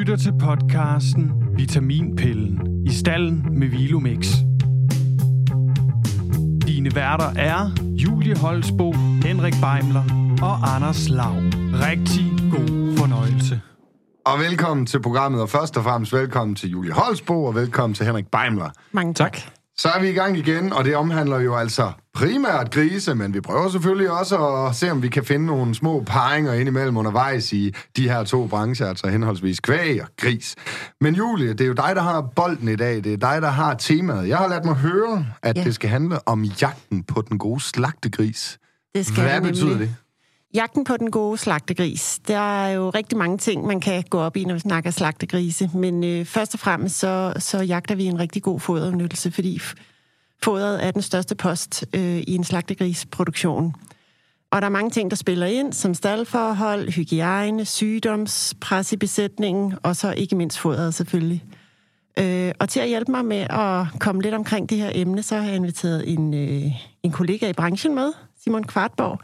lytter til podcasten Vitaminpillen i stalden med Vilomix. Dine værter er Julie Holsbo, Henrik Baymler og Anders Lau. Rigtig god fornøjelse. Og velkommen til programmet, og først og fremmest velkommen til Julie Holsbo og velkommen til Henrik Baymler. Mange tak. Så er vi i gang igen, og det omhandler jo altså primært grise, men vi prøver selvfølgelig også at se, om vi kan finde nogle små parringer indimellem undervejs i de her to brancher, altså henholdsvis kvæg og gris. Men Julie, det er jo dig, der har bolden i dag. Det er dig, der har temaet. Jeg har ladt mig høre, at det skal handle om jagten på den gode slagtegris. Det skal Hvad betyder det? Jagten på den gode slagtegris. Der er jo rigtig mange ting, man kan gå op i, når vi snakker slagtegrise. Men først og fremmest, så jagter vi en rigtig god foderudnyttelse, fordi fodret er den største post i en slagtegrisproduktion. Og der er mange ting, der spiller ind, som staldforhold, hygiejne, sygdomspres i besætningen, og så ikke mindst fodret selvfølgelig. Og til at hjælpe mig med at komme lidt omkring det her emne, så har jeg inviteret en kollega i branchen med, Simon Kvartborg.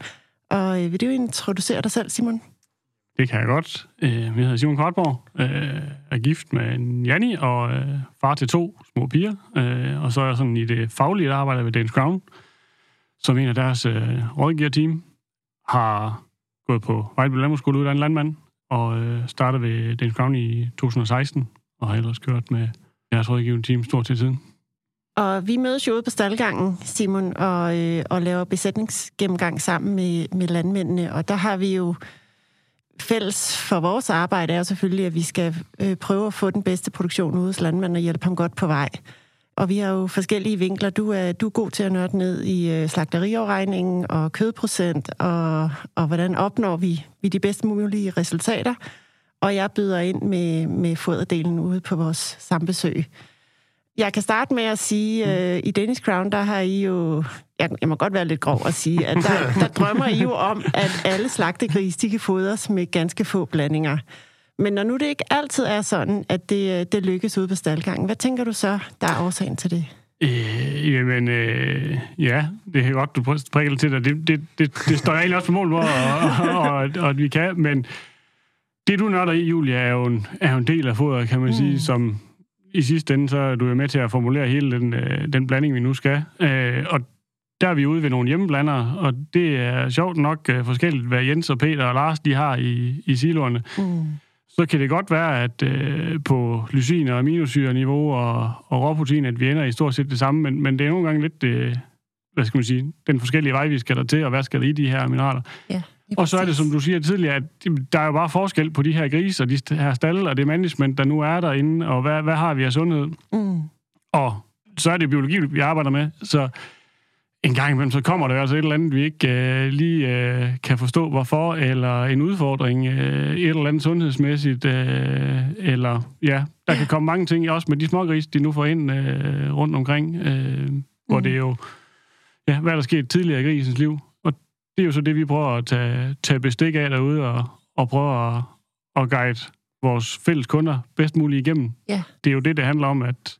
Og vil du introducere dig selv, Simon? Det kan jeg godt. Jeg hedder Simon Kvartborg, er gift med Janni og far til to små piger. Og så er jeg sådan i det faglige, der arbejder ved Danish Crown, som en af deres rådgiverteam har gået på Vejleby Landmusskolen uddannet landmand, og startede ved Danish Crown i 2016, og har ellers kørt med deres rådgiverteam stort set siden. Og vi mødes jo ude på Staldgangen, Simon, og laver besætningsgennemgang sammen med landmændene. Og der har vi jo fælles for vores arbejde er selvfølgelig, at vi skal prøve at få den bedste produktion ude hos landmændene og hjælpe ham godt på vej. Og vi har jo forskellige vinkler. Du er god til at nørde ned i slagteriafregningen og kødprocent, og hvordan opnår vi de bedst mulige resultater. Og jeg byder ind med foderdelen ude på vores sambesøg. Jeg kan starte med at sige, i Danish Crown, der har I jo... Jeg må godt være lidt grov at sige, at der drømmer I jo om, at alle slagtegris, de kan fodres med ganske få blandinger. Men når nu det ikke altid er sådan, at det lykkes ude på staldgangen, hvad tænker du så, der er årsagen til det? Det er godt, du prikker lidt til dig. Det står jeg egentlig også på mål for, og vi kan, men det, du nørder i, Julia, er jo en del af fodret, kan man sige, som... I sidste ende, så er du jo med til at formulere hele den blanding, vi nu skal. Og der er vi ude ved nogle hjemmeblandere, og det er sjovt nok forskelligt, hvad Jens og Peter og Lars, de har i siloerne. Så kan det godt være, at på lysin- og aminosyre-niveau og råprotein, at vi ender i stort set det samme, men det er nogle gange lidt, hvad skal man sige, den forskellige vej, vi skal der til, og hvad skal der i de her mineraler. Ja. Og så er det, som du siger tidligere, at der er jo bare forskel på de her grise og de her stalle, og det management, der nu er derinde, og hvad har vi af sundhed? Og så er det biologi, vi arbejder med, så en gang imellem, så kommer der altså et eller andet, vi ikke lige kan forstå, hvorfor, eller en udfordring, et eller andet sundhedsmæssigt, eller ja, der kan komme mange ting, også med de små grise, de nu får ind rundt omkring, hvor det er jo, ja, hvad der sker tidligere i grisens liv. Det er jo så det, vi prøver at tage bestik af derude og prøve at guide vores fælles kunder bedst muligt igennem. Yeah. Det er jo det handler om, at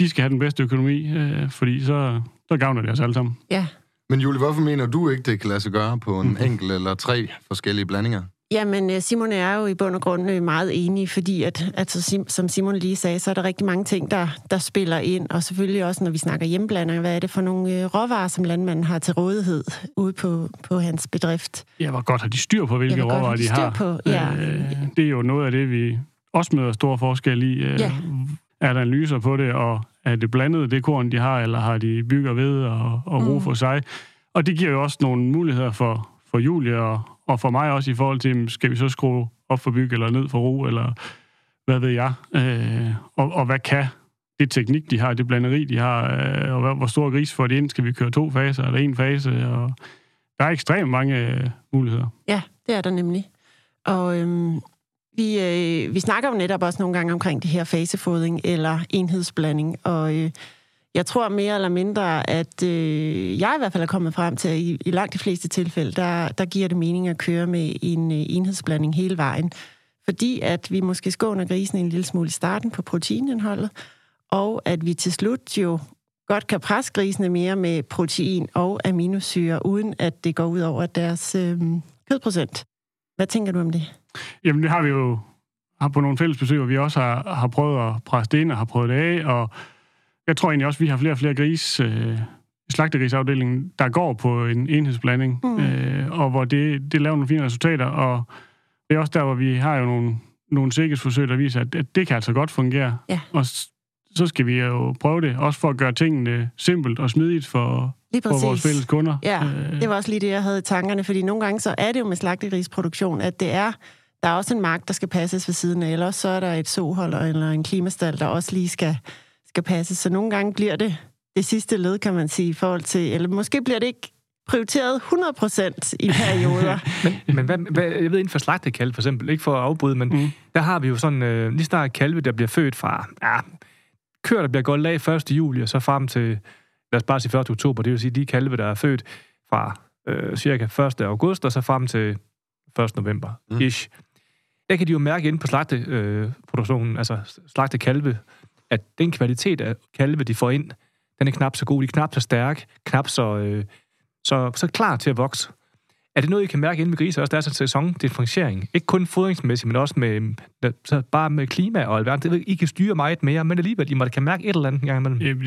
de skal have den bedste økonomi, fordi så gavner det os alle sammen. Yeah. Men Julie, hvorfor mener du ikke, det kan lade sig gøre på en enkelt eller tre forskellige blandinger? Jamen, Simon er jo i bund og grund meget enig, fordi at som Simon lige sagde, så er der rigtig mange ting, der spiller ind. Og selvfølgelig også, når vi snakker hjemmeblanding, hvad er det for nogle råvarer, som landmanden har til rådighed ude på hans bedrift? Ja, hvor godt har de styr på, hvilke råvarer de har. På, ja. Det er jo noget af det, vi også møder store forskel i. Ja. Er der analyser på det, og er det blandet det korn, de har, eller har de bygger ved og ro for sig? Og det giver jo også nogle muligheder for Julie og for mig også i forhold til, skal vi så skrue op for byg eller ned for ro, eller hvad ved jeg? Og hvad kan det teknik, de har, det blanderi, de har, og hvor stor gris får det ind? Skal vi køre to faser eller en fase? Og der er ekstremt mange muligheder. Ja, det er der nemlig. Og vi snakker jo netop også nogle gange omkring det her fasefodring eller enhedsblanding, og... Jeg tror mere eller mindre, at jeg i hvert fald er kommet frem til, at i langt de fleste tilfælde, der giver det mening at køre med en enhedsblanding hele vejen. Fordi at vi måske skåner grisen en lille smule i starten på proteinindholdet, og at vi til slut jo godt kan presse grisene mere med protein og aminosyre, uden at det går ud over deres kødprocent. Hvad tænker du om det? Jamen, det har vi jo på nogle fællesbesøg, hvor vi også har prøvet at presse det ind og har prøvet det af, og jeg tror egentlig også, at vi har flere og flere grise i slagtegrisafdelingen, der går på en enhedsblanding, og hvor det laver nogle fine resultater, og det er også der, hvor vi har jo nogle SEGES-forsøg, der viser, at det kan altså godt fungere, ja. Og så skal vi jo prøve det, også for at gøre tingene simpelt og smidigt for vores fælles kunder. Ja, det var også lige det, jeg havde i tankerne, fordi nogle gange så er det jo med slagtegrisproduktion, at der er også en mark, der skal passes ved siden af, eller så er der et sohold eller en klimastald, der også lige skal passes. Så nogle gange bliver det sidste led, kan man sige, i forhold til, eller måske bliver det ikke prioriteret 100% i perioder. Men jeg ved inden for slagtekalve for eksempel, ikke for at afbryde, men der har vi jo sådan, lige snart kalve, der bliver født fra, køer, der bliver gået af 1. juli, og så frem til, lad os bare sige 1. oktober, det vil sige, de kalve, der er født fra cirka 1. august, og så frem til 1. november. Ish. Der kan de jo mærke inde på slagteproduktionen, altså slagtekalve, at den kvalitet af kalve, de får ind, den er knap så god, de er knap så stærk, knap så, så klar til at vokse. Er det noget, I kan mærke inde med griser også? Der er sådan en sæsondifferentiering. Ikke kun fodringsmæssigt, men også med klima og alverden. Det, I kan styre meget mere, men alligevel, I kan mærke et eller andet en gang imellem.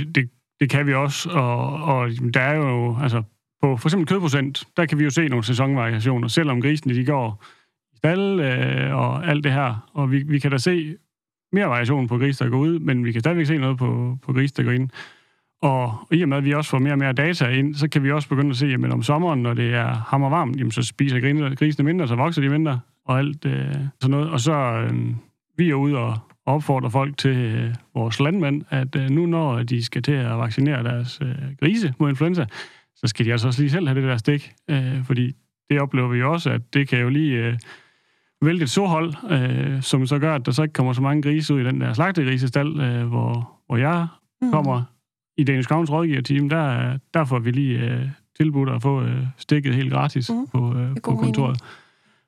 Det kan vi også, og der er jo, altså på for eksempel kødprocent, der kan vi jo se nogle sæsonvariationer, selvom grisene de går i stald og alt det her. Og vi kan da se mere variation på gris, der går ud, men vi kan stadigvæk se noget på gris, der går ind. Og i og med, at vi også får mere og mere data ind, så kan vi også begynde at se, jamen om sommeren, når det er hammervarmt, jamen så spiser grisene mindre, så vokser de mindre, og alt sådan noget. Og så vi er ude og opfordrer folk til vores landmænd, at nu når de skal til at vaccinere deres grise mod influenza, så skal de altså også lige selv have det der stik, fordi det oplever vi også, at det kan jo lige vælte et såhold, som så gør, at der så ikke kommer så mange grise ud i den der slagtegrisestald, hvor jeg kommer. I Danish Crowns rådgiverteam, der får vi lige tilbudt at få stikket helt gratis på kontoret. Mening.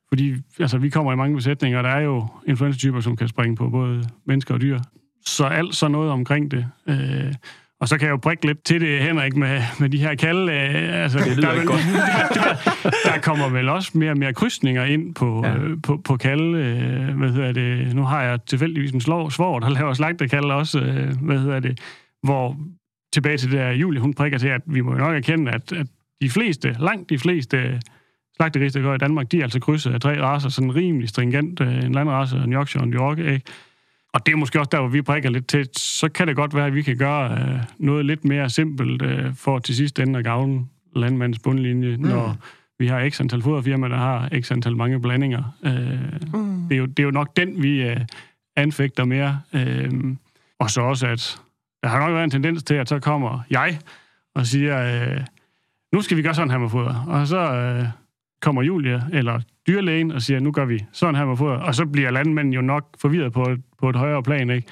Fordi altså, vi kommer i mange besætninger, og der er jo influenza-typer, som kan springe på både mennesker og dyr. Så alt sådan noget omkring det. Og så kan jeg jo prikke lidt til det, Henrik, med de her kalde. Altså, det lyder ikke godt. Der kommer vel også mere og mere krydsninger ind på kalde. Nu har jeg tilfældigvis en svår, der laver slagtekalde også. Hvor tilbage til det der, Julie, hun prikker til, at vi må jo nok erkende, at langt de fleste slagtegrise, der går i Danmark, de er altså krydset af 3 racer, sådan rimelig stringent, en landrace, en Yorkshire og en York, ikke? Og det er måske også der, hvor vi prikker lidt til, så kan det godt være, at vi kan gøre noget lidt mere simpelt, for til sidst ende at gavne landmandens bundlinje, når vi har x antal foderfirmaer, der har x antal mange blandinger. Det er jo nok den, vi anfægter mere. Og så også, at der har nok været en tendens til, at så kommer jeg og siger, nu skal vi gøre sådan her med foder. Og så kommer Julia eller dyrlægen og siger, nu gør vi sådan her med foder. Og så bliver landmanden jo nok forvirret på et højere plan, ikke?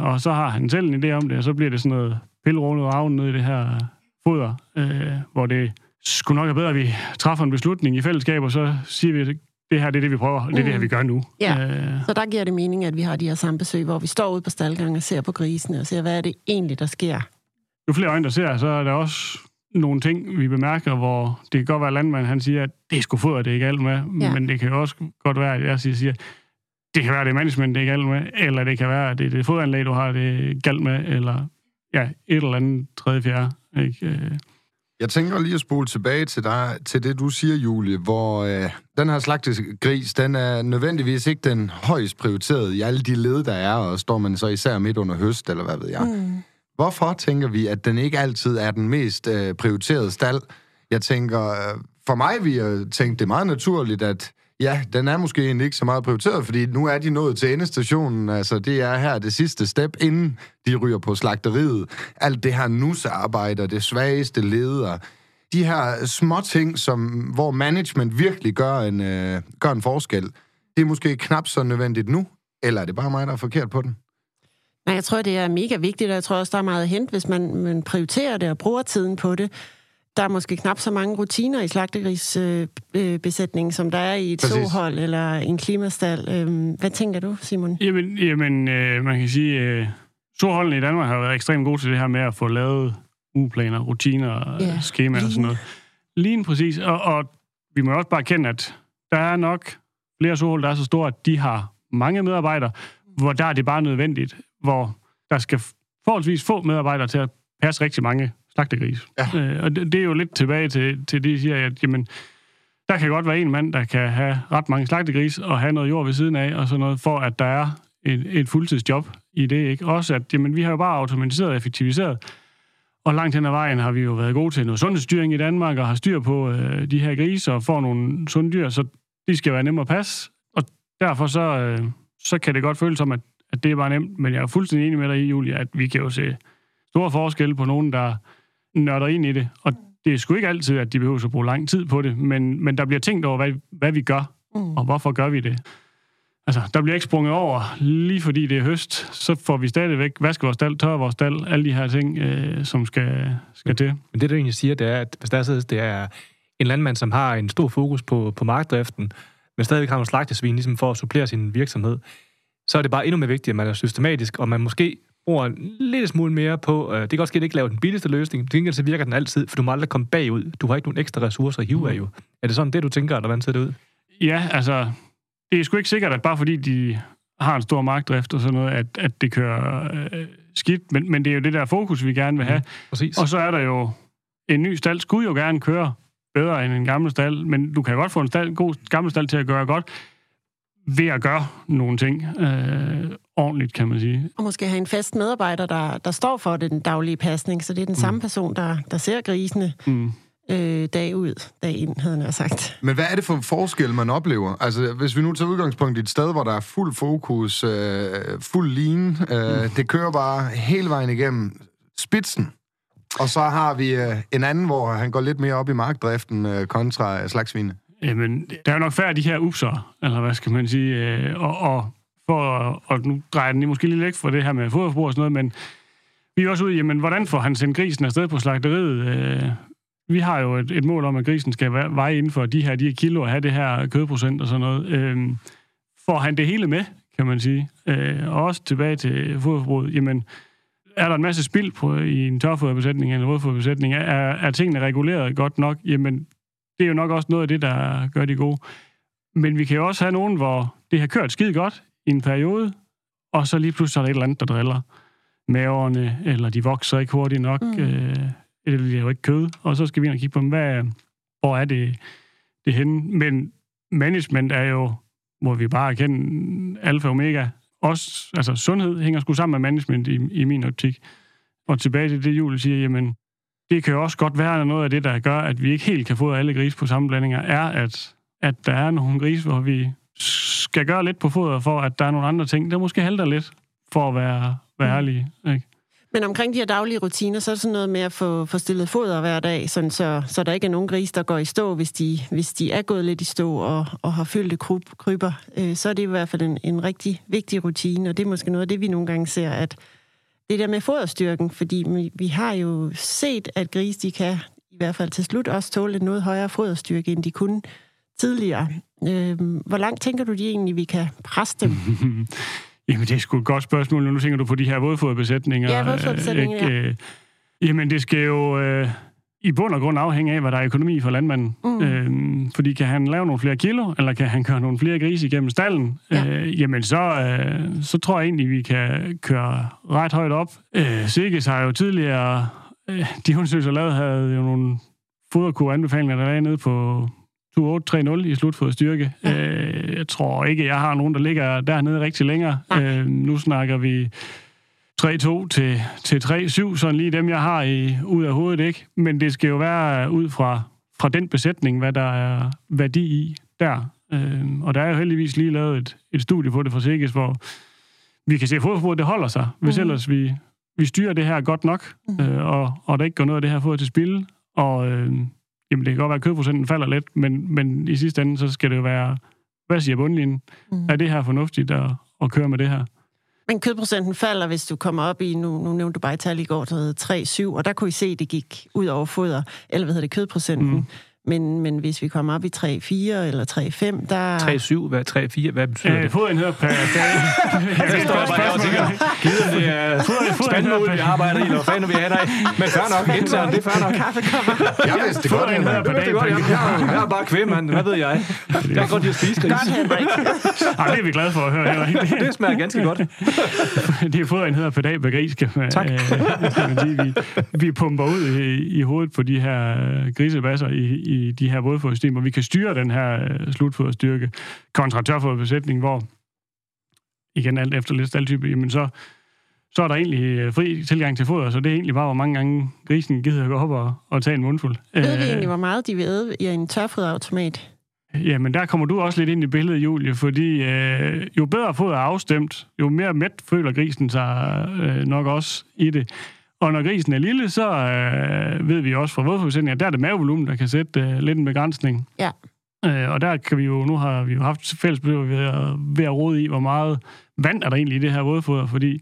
Og så har han selv en idé om det, og så bliver det sådan noget pillerånet og ravnet ned i det her foder, hvor det sgu nok er bedre, at vi træffer en beslutning i fællesskab, og så siger vi, det her, det er det, vi prøver, det er det her, vi gør nu. Ja, så der giver det mening, at vi har de her sambesøg, hvor vi står ude på staldgangen og ser på grisene og ser, hvad er det egentlig, der sker? Jo flere øjne, der ser, så er der også nogle ting, vi bemærker, hvor det kan godt være, at landmanden han siger, at det er sgu foder, det er ikke alt med, men det kan også godt være, at jeg siger, det kan være, det er management, det er ikke alt med, eller det kan være, at det er det foderanlæg, du har, det er galt med, eller et eller andet tredje, fjerde, ikke? Jeg tænker lige at spole tilbage til dig, til det, du siger, Julie, hvor den her slagtegris, den er nødvendigvis ikke den højst prioriterede i alle de led, der er, og står man så især midt under høst, eller hvad ved jeg. Hvorfor tænker vi, at den ikke altid er den mest prioriterede stald? Jeg tænker, for mig vi har tænkt, det er meget naturligt, at den er måske egentlig ikke så meget prioriteret, fordi nu er de nået til endestationen. Altså, det er her det sidste step, inden de ryger på slagteriet. Alt det her nussearbejde, det svageste leder. De her små ting, hvor management virkelig gør en forskel, det er måske knap så nødvendigt nu, eller er det bare mig, der er forkert på den? Nej, jeg tror, det er mega vigtigt, og jeg tror også, der er meget at hente, hvis man prioriterer det og bruger tiden på det. Der er måske knap så mange rutiner i slagtegrisbesætningen, som der er i et sohold eller en klimastald. Hvad tænker du, Simon? Jamen, man kan sige, soholdene i Danmark har været ekstremt gode til det her med at få lavet ugeplaner, rutiner, skemaer og sådan noget. Lige præcis. Og vi må også bare erkende, at der er nok flere sohold, der er så store, at de har mange medarbejdere, hvor der er det bare nødvendigt, hvor der skal forholdsvis få medarbejdere til at passe rigtig mange slagtegris. Ja. Og det er jo lidt tilbage til det, siger, at jamen, der kan godt være en mand, der kan have ret mange slagtegris og have noget jord ved siden af, og sådan noget, for at der er et fuldtidsjob i det. Ikke? Også at jamen, vi har jo bare automatiseret og effektiviseret, og langt hen ad vejen har vi jo været gode til noget sundhedsstyring i Danmark, og har styr på de her griser og får nogle sunde dyr, så de skal være nemme at passe. Og derfor så kan det godt føles som, at det er bare nemt. Men jeg er fuldstændig enig med dig i, Julie, at vi kan jo se store forskelle på nogen, der nørder ind i det. Og det er sgu ikke altid, at de behøver at bruge lang tid på det, men der bliver tænkt over, hvad vi gør, og hvorfor gør vi det. Altså, der bliver ikke sprunget over, lige fordi det er høst, så får vi stadigvæk vaske vores stald, tørre vores stald, alle de her ting, som skal til. Men det, du egentlig siger, det er, at hvis der sidder, det er en landmand, som har en stor fokus på markdriften, men stadigvæk har nogle slagtesvin, ligesom for at supplere sin virksomhed, så er det bare endnu mere vigtigt, at man er systematisk, og man måske bruger en lille smule mere på, det kan godt ske, at det ikke laver den billigste løsning, til så virker den altid, for du må aldrig komme bagud. Du har ikke nogen ekstra ressourcer at hive af jo. Er det sådan det, du tænker, eller hvordan ser det ud? Ja, altså, det er sgu ikke sikkert, at bare fordi de har en stor markdrift og sådan noget, at det kører skidt, men det er jo det der fokus, vi gerne vil have. Og så er der jo en ny stald, skulle jo gerne køre bedre end en gammel stald, men du kan godt få en god gammel stald til at gøre godt, ved at gøre nogle ting ordentligt, kan man sige. Og måske have en fast medarbejder, der står for det, den daglige pasning, så det er den samme person, der ser grisene dag ud, dag ind, havde han sagt. Men hvad er det for forskel, man oplever? Altså, hvis vi nu tager udgangspunkt i et sted, hvor der er fuld fokus, fuld line, det kører bare hele vejen igennem spidsen. Og så har vi en anden, hvor han går lidt mere op i markdriften kontra slagsvine. Jamen, der er jo nok færre de her upser, eller hvad skal man sige, og nu drejer den måske lidt væk fra det her med foderforbrug og sådan noget, men vi er også ude i, jamen, hvordan får han sendt grisen afsted på slagteriet? Vi har jo et mål om, at grisen skal veje inden for de her kilo og have det her kødprocent og sådan noget. Får han det hele med, kan man sige? Og også tilbage til foderforbruget, jamen, er der en masse spild i en tørfoderbesætning eller en rødfoderbesætning? Er tingene reguleret godt nok? Jamen, det er jo nok også noget af det, der gør de gode. Men vi kan jo også have nogen, hvor det har kørt skide godt i en periode, og så lige pludselig er der et eller andet, der driller maverne, eller de vokser ikke hurtigt nok, eller de har jo ikke kød, og så skal vi ind og kigge på, hvor er det henne. Men management er jo, må vi bare erkende, alfa og omega. Også, altså sundhed hænger sgu sammen med management i min optik. Og tilbage til det, Julie siger, jamen, det kan jo også godt være, at noget af det, der gør, at vi ikke helt kan fodre alle grise på sammenblandinger, er, at der er nogle grise, hvor vi skal gøre lidt på foder, for at der er nogle andre ting, der måske halter lidt, for at være ærlige. Ikke? Men omkring de her daglige rutiner, så er det sådan noget med at få stillet foder hver dag, sådan så der ikke er nogen grise, der går i stå, hvis de er gået lidt i stå og har fyldte kryber. Så er det i hvert fald en rigtig vigtig rutine, og det er måske noget af det, vi nogle gange ser, at det der med foderstyrken, fordi vi har jo set, at grise, de kan i hvert fald til slut også tåle en noget højere foderstyrke, end de kunne tidligere. Hvor langt tænker du de egentlig, vi kan presse dem? Jamen, det er sgu et godt spørgsmål. Nu tænker du på de her vådfoderbesætninger. Ja, vådfoderbesætninger, jamen, det skal jo i bund og grund afhænge af, hvad der er økonomi for landmanden. Fordi kan han lave nogle flere kilo, eller kan han køre nogle flere grise igennem stallen, ja. Jamen så tror jeg egentlig, vi kan køre ret højt op. SEGES har jo tidligere, de undersøgelser lavet, havde jo nogle foderkur-anbefalinger, der lagde nede på 2830 i slutfoderstyrke. Ja. Jeg tror ikke, jeg har nogen, der ligger dernede rigtig længere. Ja. Nu snakker vi 3-2 til 3-7, sådan lige dem, jeg har ud af hovedet, ikke? Men det skal jo være ud fra den besætning, hvad der er værdi i der. Og der er jo heldigvis lige lavet et studie på det fra SEGES, hvor vi kan se, at foderforbruget, det holder sig, hvis ellers vi styrer det her godt nok, og der ikke går noget af det her foder til spilde. Og jamen, det kan godt være, at kødprocenten falder lidt, men i sidste ende, så skal det jo være, hvad siger bundlinjen? Er det her fornuftigt at køre med det her? Men kødprocenten falder, hvis du kommer op i, nu nævnte du bare et tal i går, der hedder 3,7, og der kunne I se, at det gik ud over foder, eller kødprocenten. Men hvis vi kommer op i 3,4 eller 3,5, der... 3,7, hvad 3,4? Hvad betyder det? Foden hører per dag. Jeg står bare og tænker, gider det spændende ud, vi arbejder i, eller fanden vi er der i. Men fair nok, intern, det er fair nok. Jeg vidste det godt, jeg er bare kvæm, han. Hvad ved jeg? Jeg kan godt lide at spise gris. Godt, Henrik. Det er vi glade for at høre, Henrik. Det smager ganske godt. Det er foden hører per dag, per gris. Tak. Vi pumper ud i hovedet på de her grisebasser i de her vådfodersystemer. Vi kan styre den her slutfoderstyrke kontra tørfoderbesætning, hvor igen alt efter lidt staldtype, jamen så er der egentlig fri tilgang til foder, så det er egentlig bare, hvor mange gange grisen gider at gå op og tage en mundfuld. Ved vi egentlig, hvor meget de vil æde i en tørfoderautomat? Jamen, der kommer du også lidt ind i billedet, Julie, fordi jo bedre foder er afstemt, jo mere mæt føler grisen sig nok også i det. Og når grisen er lille, så ved vi også fra vådfoderbesætninger, der er det mavevolumen, der kan sætte lidt en begrænsning. Ja. Og der kan vi jo, nu har vi jo haft fælles ved at rode i, hvor meget vand er der egentlig i det her vådfoder, fordi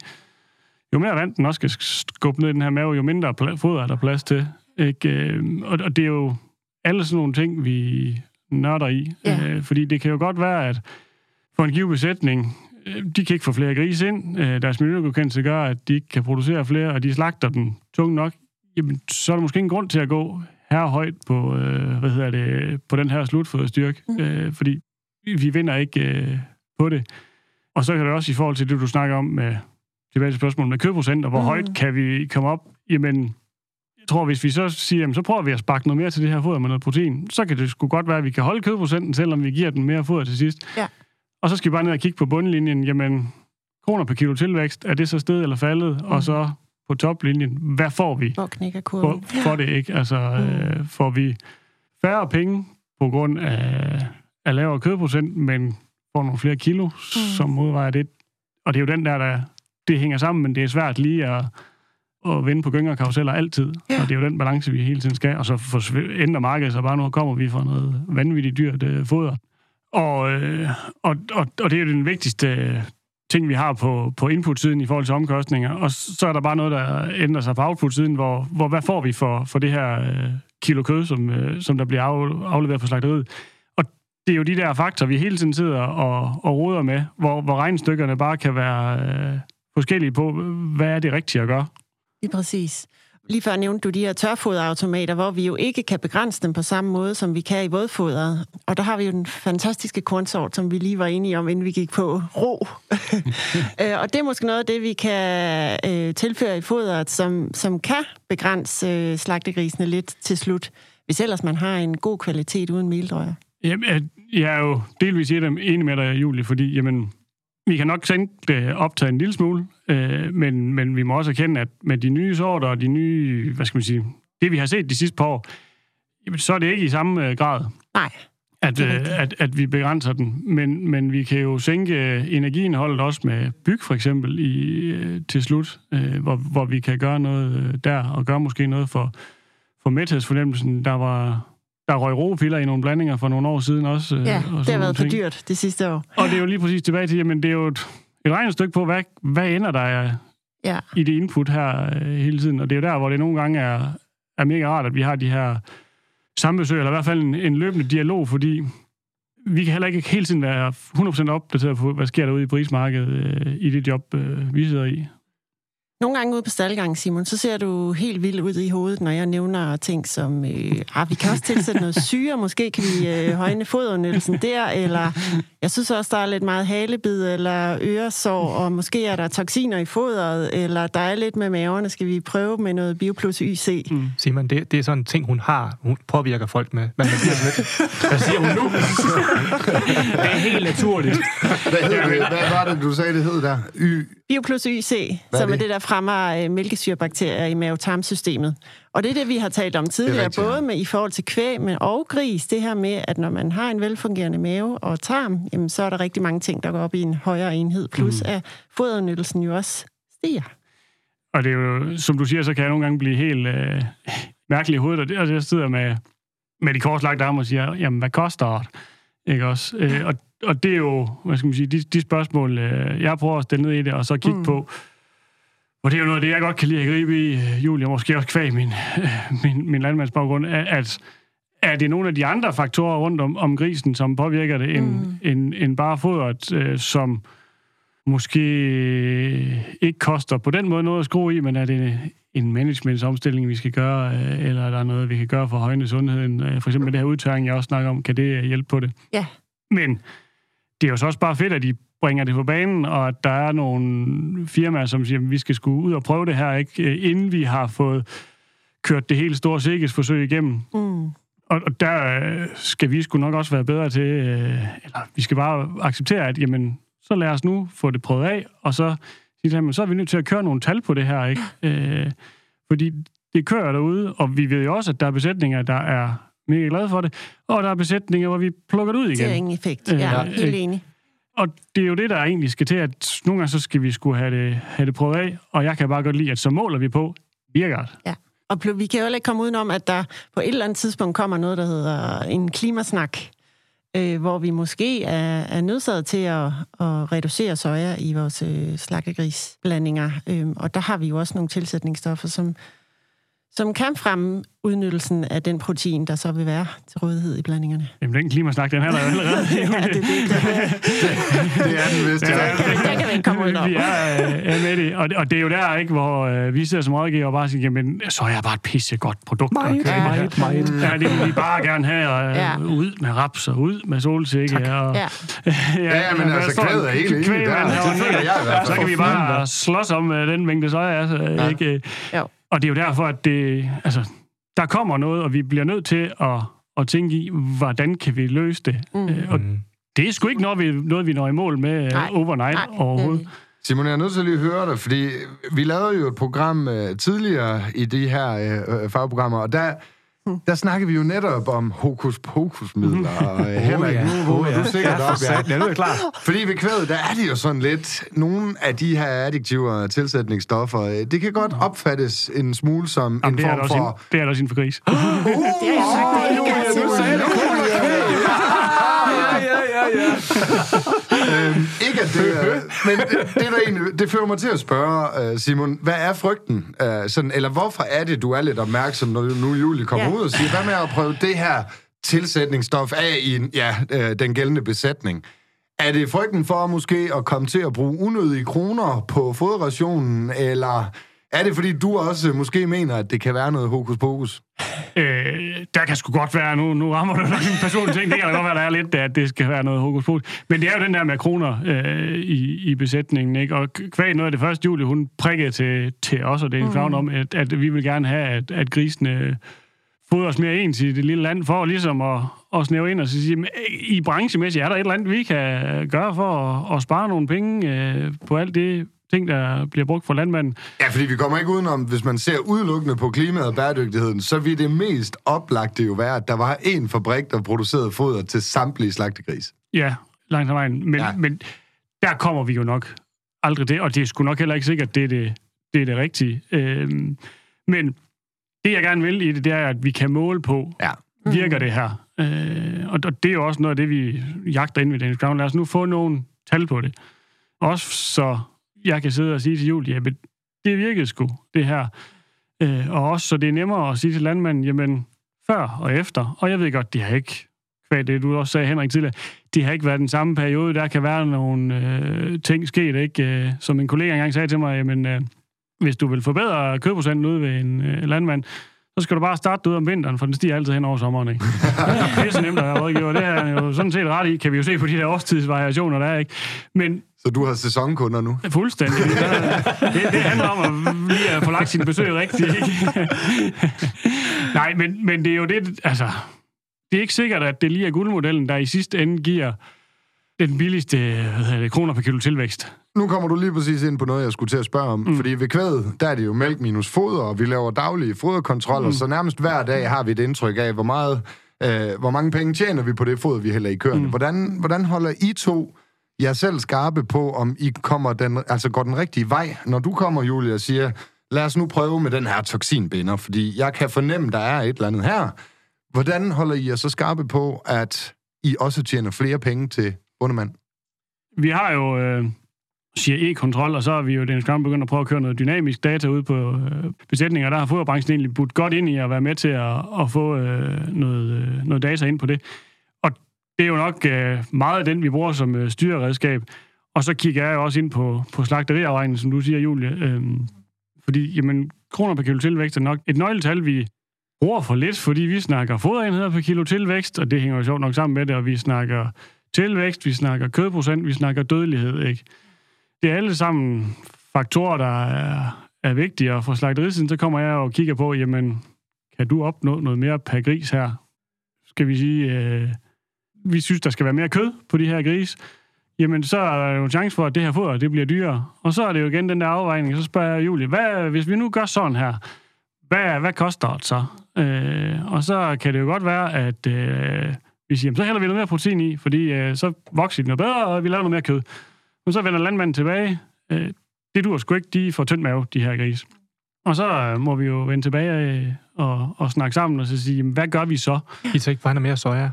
jo mere vand den også skal skubbe ned i den her mave, jo mindre foder er der plads til. Ikke? Og det er jo alle sådan nogle ting, vi nørder i. Ja. Fordi det kan jo godt være, at for en given besætning, de kan ikke få flere grise ind. Deres miljøgodkendelse gør, at de ikke kan producere flere, og de slagter dem tungt nok. Jamen, så er der måske ingen grund til at gå herhøjt på, på den her slutfoderstyrke, fordi vi vinder ikke på det. Og så kan det også i forhold til det, du snakker om med tilbage til spørgsmålet med kødprocenter, hvor højt kan vi komme op? Jamen, jeg tror, hvis vi så siger, jamen, så prøver vi at sparke noget mere til det her foder med noget protein, så kan det sgu godt være, at vi kan holde kødprocenten, selvom vi giver den mere foder til sidst. Ja. Og så skal vi bare ned og kigge på bundlinjen. Jamen, kroner per kilo tilvækst, er det så steget eller faldet? Og så på toplinjen, hvad får vi? Hvor knækker kurven? For det ikke. Altså, får vi færre penge på grund af lavere kødprocent, men får nogle flere kilo, som modvejer det. Og det er jo den der, det hænger sammen, men det er svært lige at vinde på gynger og karuseller altid. Ja. Og det er jo den balance, vi hele tiden skal. Og så ændrer markedet sig bare, nu kommer vi fra noget vanvittigt dyrt foder. Og det er jo den vigtigste ting, vi har på input-siden i forhold til omkostninger. Og så er der bare noget, der ændrer sig på output-siden, hvor hvad får vi for det her kilo kød, som der bliver afleveret på slagteriet. Og det er jo de der faktorer, vi hele tiden sidder og roder med, hvor regnestykkerne bare kan være forskellige på, hvad er det rigtige at gøre. Lige præcis. Lige før nævnte du de her tørfoderautomater, hvor vi jo ikke kan begrænse dem på samme måde, som vi kan i vådfoderet. Og der har vi jo den fantastiske kornsort, som vi lige var enige om, inden vi gik på rå. Og det er måske noget af det, vi kan tilføre i foderet, som kan begrænse slagtegrisene lidt til slut, hvis ellers man har en god kvalitet uden meldrøjer. Jamen, jeg er jo delvis enig med dig, Julie, fordi jamen, vi kan nok sænke optaget en lille smule, men vi må også erkende, at med de nye sorter og de nye, hvad skal man sige, det vi har set de sidste par år, så er det ikke i samme grad, nej, at vi begrænser den. Men vi kan jo sænke energiindholdet også med byg, for eksempel, til slut, hvor vi kan gøre noget der, og gøre måske noget for mæthedsfornemmelsen. Der røg råpiller i nogle blandinger for nogle år siden også. Ja, og det har været for dyrt det sidste år. Og det er jo lige præcis tilbage til, jamen det er jo et regnestykke på, hvad ender der i det input her hele tiden. Og det er jo der, hvor det nogle gange er mega rart, at vi har de her sambesøg, eller i hvert fald en løbende dialog, fordi vi kan heller ikke hele tiden være 100% opdateret på, hvad sker der ude i prismarkedet i det job, vi sidder i. Nogle gange ude på Staldgangen, Simon, så ser du helt vildt ud i hovedet, når jeg nævner ting som, vi kan også tilsætte noget syre, måske kan vi højne fodernødelsen der, eller jeg synes også, der er lidt meget halebid eller øresår, og måske er der toksiner i foderet, eller der er lidt med maverne, skal vi prøve med noget BioPlus YC. Simon, det er sådan en ting, hun påvirker folk med. Hvad siger hun nu? Det er helt naturligt. Hvad var det, du sagde, det hed der? BioPlus YC, som er det, der fremmer mælkesyrebakterier i mavetarmsystemet. Og det er det, vi har talt om tidligere, rigtigt, både med i forhold til kvæg, men og gris. Det her med, at når man har en velfungerende mave og tarm, jamen, så er der rigtig mange ting, der går op i en højere enhed. Plus at fodernyttelsen jo også stiger. Og det er jo, som du siger, så kan jeg nogle gange blive helt mærkelig i hovedet. Og jeg sidder med de korslagte arme og siger, jamen hvad koster det? Ikke også? Og det er jo, hvad skal man sige, de spørgsmål, jeg prøver at stille ned i det, og så kigge på. Og det er jo noget af det, jeg godt kan lide at gribe i, Julie, og måske også kvæg min landmandsbaggrund, at er det nogle af de andre faktorer rundt om grisen, som påvirker det, end bare fodret, som måske ikke koster på den måde noget at skrue i, men er det en managementsomstilling, vi skal gøre, eller er der noget, vi kan gøre for at højne sundheden? For eksempel det her udtørring, jeg også snakker om, kan det hjælpe på det? Ja. Men det er jo så også bare fedt, at de bringer det på banen, og at der er nogle firmaer, som siger, at vi skal skulle ud og prøve det her, ikke, inden vi har fået kørt det helt store SEGES-forsøg igennem. Mm. Og der skal vi sgu nok også være bedre til, eller vi skal bare acceptere, at jamen, så lad os nu få det prøvet af, og så jamen, så er vi nødt til at køre nogle tal på det her, ikke? Fordi det kører derude, og vi ved jo også, at der er besætninger, der er mega glade for det, og der er besætninger, hvor vi plukker det ud igen. Det er ingen effekt, jeg er helt enig. Og det er jo det, der egentlig skal til, at nogle gange så skal vi skulle have det prøvet af, og jeg kan bare godt lide, at så måler vi på, virker det. Ja. Og vi kan jo heller ikke komme udenom, at der på et eller andet tidspunkt kommer noget, der hedder en klimasnak, hvor vi måske er nødsaget til at reducere soja i vores slagtegrisblandinger. Og der har vi jo også nogle tilsætningsstoffer, som kan fremme udnyttelsen af den protein, der så vil være til rådighed i blandingerne. Jamen, den klimasnak, den er der jo allerede. Ja, det er den vist. Der kan vi ikke komme udenom. Vi er med det. Og det er jo der, ikke, hvor vi sidder som rådgiver og bare siger, jamen, så er jeg bare et pissegodt produkt. Meget. Ja, det vil vi bare gerne have. Ud med raps og ud med solsikke. Og, men altså, kvædet er helt enig. Så kan vi bare slås om den mængde soja. Og det er jo derfor, at det, altså, der kommer noget, og vi bliver nødt til at tænke i, hvordan kan vi løse det? Og det er sgu ikke noget, vi når i mål med overnight overhovedet. Simon, jeg er nødt til at lige høre dig, fordi vi lavede jo et program tidligere i de her fagprogrammer, og der snakker vi jo netop om hokus-pokus-midler, og Henrik, nu vågner du sikkert op, fordi ved kvædet, der er det jo sådan lidt, nogle af de her addiktiver og tilsætningsstoffer, det kan godt opfattes en smule som en form for... Det er der også inden for gris. Ikke at det er, men det der egentlig, det fører mig til at spørge, Simon, hvad er frygten? Sådan, eller hvorfor er det, du er lidt opmærksom, når nu Julie kommer ud og siger, hvad med at prøve det her tilsætningsstof af i den gældende besætning? Er det frygten for måske at komme til at bruge unødige kroner på foderrationen, eller... Er det, fordi du også måske mener, at det kan være noget hokus-pokus? Der kan sgu godt være, nu rammer du nok en personlig ting, det kan da godt være, der er lidt, at det skal være noget hokus-pokus. Men det er jo den der med kroner i besætningen, ikke? Og kvæg noget af det første, Julie, hun prikkede til os, og det er en Crown om, at vi vil gerne have, at grisene fodres mere ens i det lille land, for ligesom at snæve ind og sige, at i branchemæssigt er der et eller andet, vi kan gøre for at spare nogle penge på alt det, ting, der bliver brugt for landmanden. Ja, fordi vi kommer ikke udenom, hvis man ser udelukkende på klimaet og bæredygtigheden, så vil det mest oplagte jo være, at der var en fabrik, der producerede foder til samtlige slagtegris. Ja, langt af vejen. Men der kommer vi jo nok aldrig det, og det er sgu nok heller ikke sikkert, at det er det rigtige. Men det, jeg gerne vil i det, det er, at vi kan måle på, virker det her? Og det er jo også noget af det, vi jagter ind ved Danish Crown. Lad os nu få nogle tal på det. Også så jeg kan sidde og sige til Julie, jamen, det virkede sgu, det her. Og også, så det er nemmere at sige til landmanden, jamen, før og efter. Og jeg ved godt, det har ikke, hvad det du også sagde, Henrik, tidligere, det har ikke været den samme periode. Der kan være nogle ting sket, ikke? Som en kollega engang sagde til mig, jamen, hvis du vil forbedre kødprocenten ude ved en landmand, så skal du bare starte ud om vinteren, for den stiger altid hen over sommeren, ikke? Det er så nemt at være rådgiver. Det er jo sådan set ret i, kan vi jo se på de der årstidsvariationer, der er, ikke? Men så du har sæsonkunder nu? Fuldstændig. Det handler om at lige få lagt sine besøg rigtigt, ikke? Nej, men det er jo det, altså... Det er ikke sikkert, at det lige er guldmodellen, der i sidste ende giver den billigste kroner per kilo tilvækst. Nu kommer du lige præcis ind på noget, jeg skulle til at spørge om. Fordi ved kvædet, der er det jo mælk minus foder, og vi laver daglige foderkontroller, så nærmest hver dag har vi et indtryk af, hvor mange penge tjener vi på det foder, vi hælder i køerne. Hvordan holder I to jer selv skarpe på, om I kommer går den rigtige vej, når du kommer, Julie, og siger, lad os nu prøve med den her toksinbinder, fordi jeg kan fornemme, der er et eller andet her. Hvordan holder I jer så skarpe på, at I også tjener flere penge til bondemand? Vi har jo siger e-kontrol, og så er vi jo Danish Crown begyndt at prøve at køre noget dynamisk data ud på besætninger. Der har foderbranchen egentlig budt godt ind i at være med til at få noget data ind på det. Og det er jo nok meget af den, vi bruger som styreredskab. Og så kigger jeg jo også ind på slagteriafregningen, som du siger, Julie. Fordi, jamen, kroner per kilo tilvækst er nok et nøgletal, vi bruger for lidt, fordi vi snakker foderenheder per kilo tilvækst, og det hænger jo sjovt nok sammen med det, og vi snakker tilvækst, vi snakker kødprocent, vi snakker dødelighed, ikke? Det er alle sammen faktorer, der er vigtige, og fra slagterisiden, så kommer jeg og kigger på, jamen, kan du opnå noget mere per gris her? Skal vi sige, vi synes, der skal være mere kød på de her gris, jamen, så er der jo en chance for, at det her foder, det bliver dyrere. Og så er det jo igen den der afvejning, så spørger jeg Julie, hvis vi nu gør sådan her, hvad koster det så? Og så kan det jo godt være, at vi siger, så hælder vi noget mere protein i, fordi så vokser det noget bedre, og vi laver noget mere kød. Men så vender landmanden tilbage. Det duer sgu ikke, de får tynd mave, de her grise. Og så må vi jo vende tilbage og snakke sammen og så sige, hvad gør vi så? I tager ikke bare noget mere soja.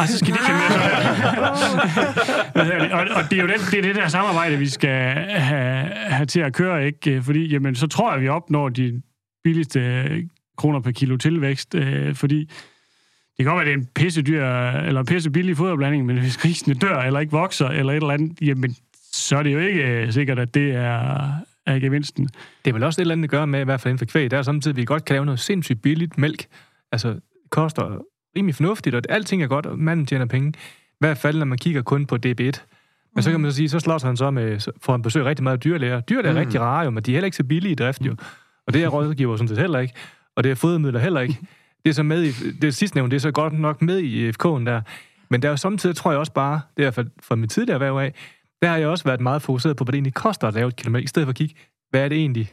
Og så skal de ikke mere soja. Og det er jo det der samarbejde, vi skal have til at køre, ikke? Fordi jamen, så tror jeg, vi opnår de billigste kroner per kilo tilvækst, fordi det kan godt være, at det er en pissedyr eller pissebillig foderblanding, men hvis grisene dør eller ikke vokser eller et eller andet, jamen, så er det jo ikke sikkert, at det er gevinsten. Det er vel også et eller andet at gøre med, i hvert fald inden for kvæg, der er samtidig, vi godt kan lave noget sindssygt billigt mælk. Altså, koster rimelig fornuftigt, og alting er godt, og manden tjener penge. I hvert fald, når man kigger kun på DB1. Men så kan man så sige, så slår han så med, så får han besøg rigtig meget af dyrlæger. Dyrlæger er rigtig rare jo, men de er heller ikke så billige i drift jo. Og det er rådgiver sådan set heller ikke. Og det er fodermidler heller ikke. Det er så med i, det sidste nævnt, det er så godt nok med i FK'en der. Men der er jo samtidig, tror jeg også bare, det er fra mit tidligere erhverv af, der har jeg også været meget fokuseret på, hvad det egentlig koster at lave et kilometer, i stedet for at kigge, hvad er det egentlig,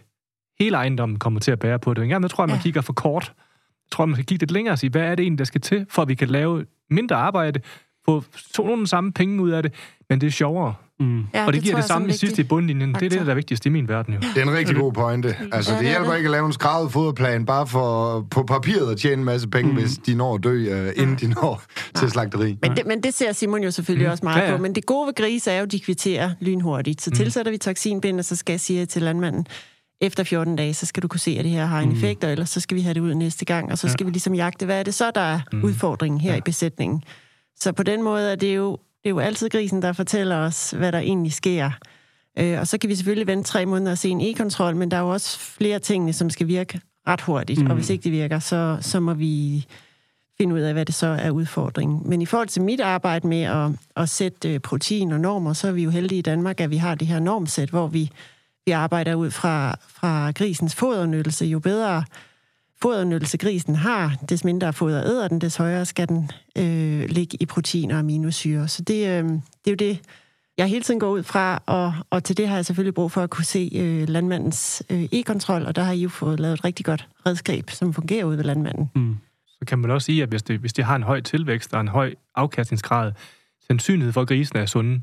hele ejendommen kommer til at bære på det. En gang, der tror jeg, man kigger for kort. Jeg tror, man skal kigge lidt længere og sige, hvad er det egentlig, der skal til, for at vi kan lave mindre arbejde, få nogle samme penge ud af det, men det er sjovere. Mm. Ja, og det giver det samme i sidste i bundlinjen. Faktor. Det er det, der er vigtigst i min verden jo. Det er en rigtig god pointe. Altså, det hjælper ikke at lave en skravet foderplan bare for på papiret at tjene en masse penge, hvis de når at dø, inden de når til slagteri. Men det ser Simon jo selvfølgelig også meget på. Men det gode ved grise er jo, de kvitterer lynhurtigt. Så tilsætter vi toksinbind, og så skal jeg sige til landmanden, efter 14 dage, så skal du kunne se, at det her har en effekt, og ellers så skal vi have det ud næste gang, og så skal vi ligesom jagte, hvad er det så, der er udfordringen her i besætningen. Så på den måde er det jo altid grisen, der fortæller os, hvad der egentlig sker. Og så kan vi selvfølgelig vente 3 måneder og se en e-kontrol, men der er jo også flere tingene, som skal virke ret hurtigt. Og hvis ikke det virker, så må vi finde ud af, hvad det så er udfordringen. Men i forhold til mit arbejde med at sætte protein og normer, så er vi jo heldige i Danmark, at vi har det her normsæt, hvor vi arbejder ud fra grisens fodernyttelse. Jo bedre fodernyttelse grisen har, des mindre foder æder den, des højere skal den ligge i protein og aminosyre. Så det er jo det, jeg hele tiden går ud fra, og til det har jeg selvfølgelig brug for at kunne se landmandens e-kontrol, og der har I jo fået lavet et rigtig godt redskab, som fungerer ude ved landmanden. Så kan man også sige, at hvis det har en høj tilvækst og en høj afkastningsgrad, sandsynlighed for, at grisen er sunde,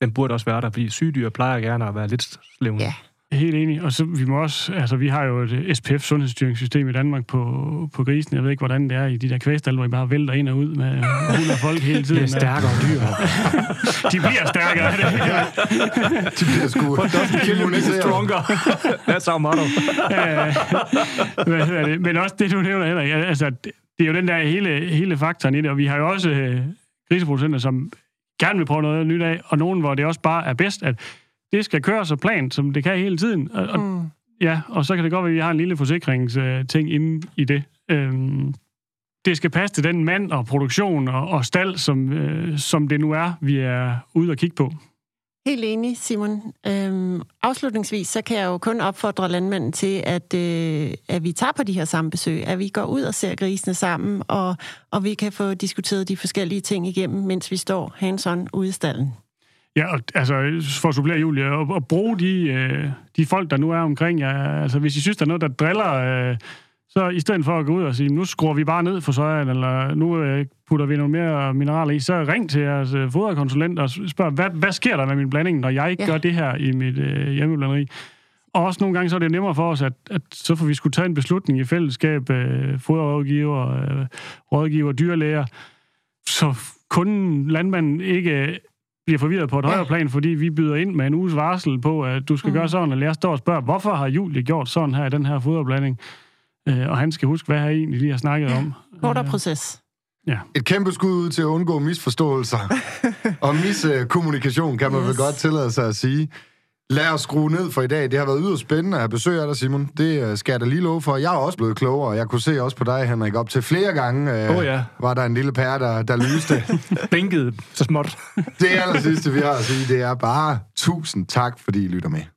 den burde også være der, fordi sygdyr plejer gerne at være lidt slevende. Ja. Helt enig, og så vi må også, altså vi har jo et SPF sundhedsstyringssystem i Danmark på grisen. Jeg ved ikke hvordan det er i de der kvægstalde, hvor I bare vælter ind og ud med hundrede folk hele tiden. Det er stærkere dyr. De bliver stærkere. De bliver sgu. That's our motto. Men også det du nævner, Henrik, altså det er jo den der hele faktoren i det, og vi har jo også griseproducenter, som gerne vil prøve noget nyt af, og nogen hvor det også bare er bedst at det skal køre så plant, som det kan hele tiden. Ja, og så kan det godt være, at vi har en lille forsikringsting inde i det. Det skal passe til den mand og produktion og stald, som det nu er, vi er ude at kigge på. Helt enig, Simon. Afslutningsvis, så kan jeg jo kun opfordre landmanden til, at vi tager på de her samme besøg, at vi går ud og ser grisene sammen, og vi kan få diskuteret de forskellige ting igennem, mens vi står hands-on ude i stallen. Ja, og, altså for at supplere Julie, og bruge de folk, der nu er omkring jer. Altså hvis I synes, der er noget, der driller, så i stedet for at gå ud og sige, nu skruer vi bare ned for sojaen, eller nu putter vi noget mere mineraler i, så ring til jeres foderkonsulent og spørg, hvad sker der med min blanding, når jeg ikke gør det her i mit hjemmeblanderi? Og også nogle gange, så er det nemmere for os, at så får vi skulle tage en beslutning i fællesskab, foderrådgiver, rådgiver, dyrlæger, så kunden, landmanden ikke bliver forvirret på et højere plan, fordi vi byder ind med en uges varsel på, at du skal gøre sådan, eller jeg står og spørger, hvorfor har Julie gjort sådan her i den her foderblanding? Og han skal huske, hvad jeg egentlig lige har snakket om. Foderproces. Ja. Et kæmpe skud ud til at undgå misforståelser. Og miskommunikation, kan man vel godt tillade sig at sige. Lad os skrue ned for i dag. Det har været yderst spændende at besøge dig, Simon. Det skal jeg da lige love for. Jeg er også blevet klogere, og jeg kunne se også på dig, Henrik, op til flere gange. Var der en lille pære, der lyste. Bænkede så småt. Det allersidste, vi har at sige, det er bare 1000 tak, fordi I lytter med.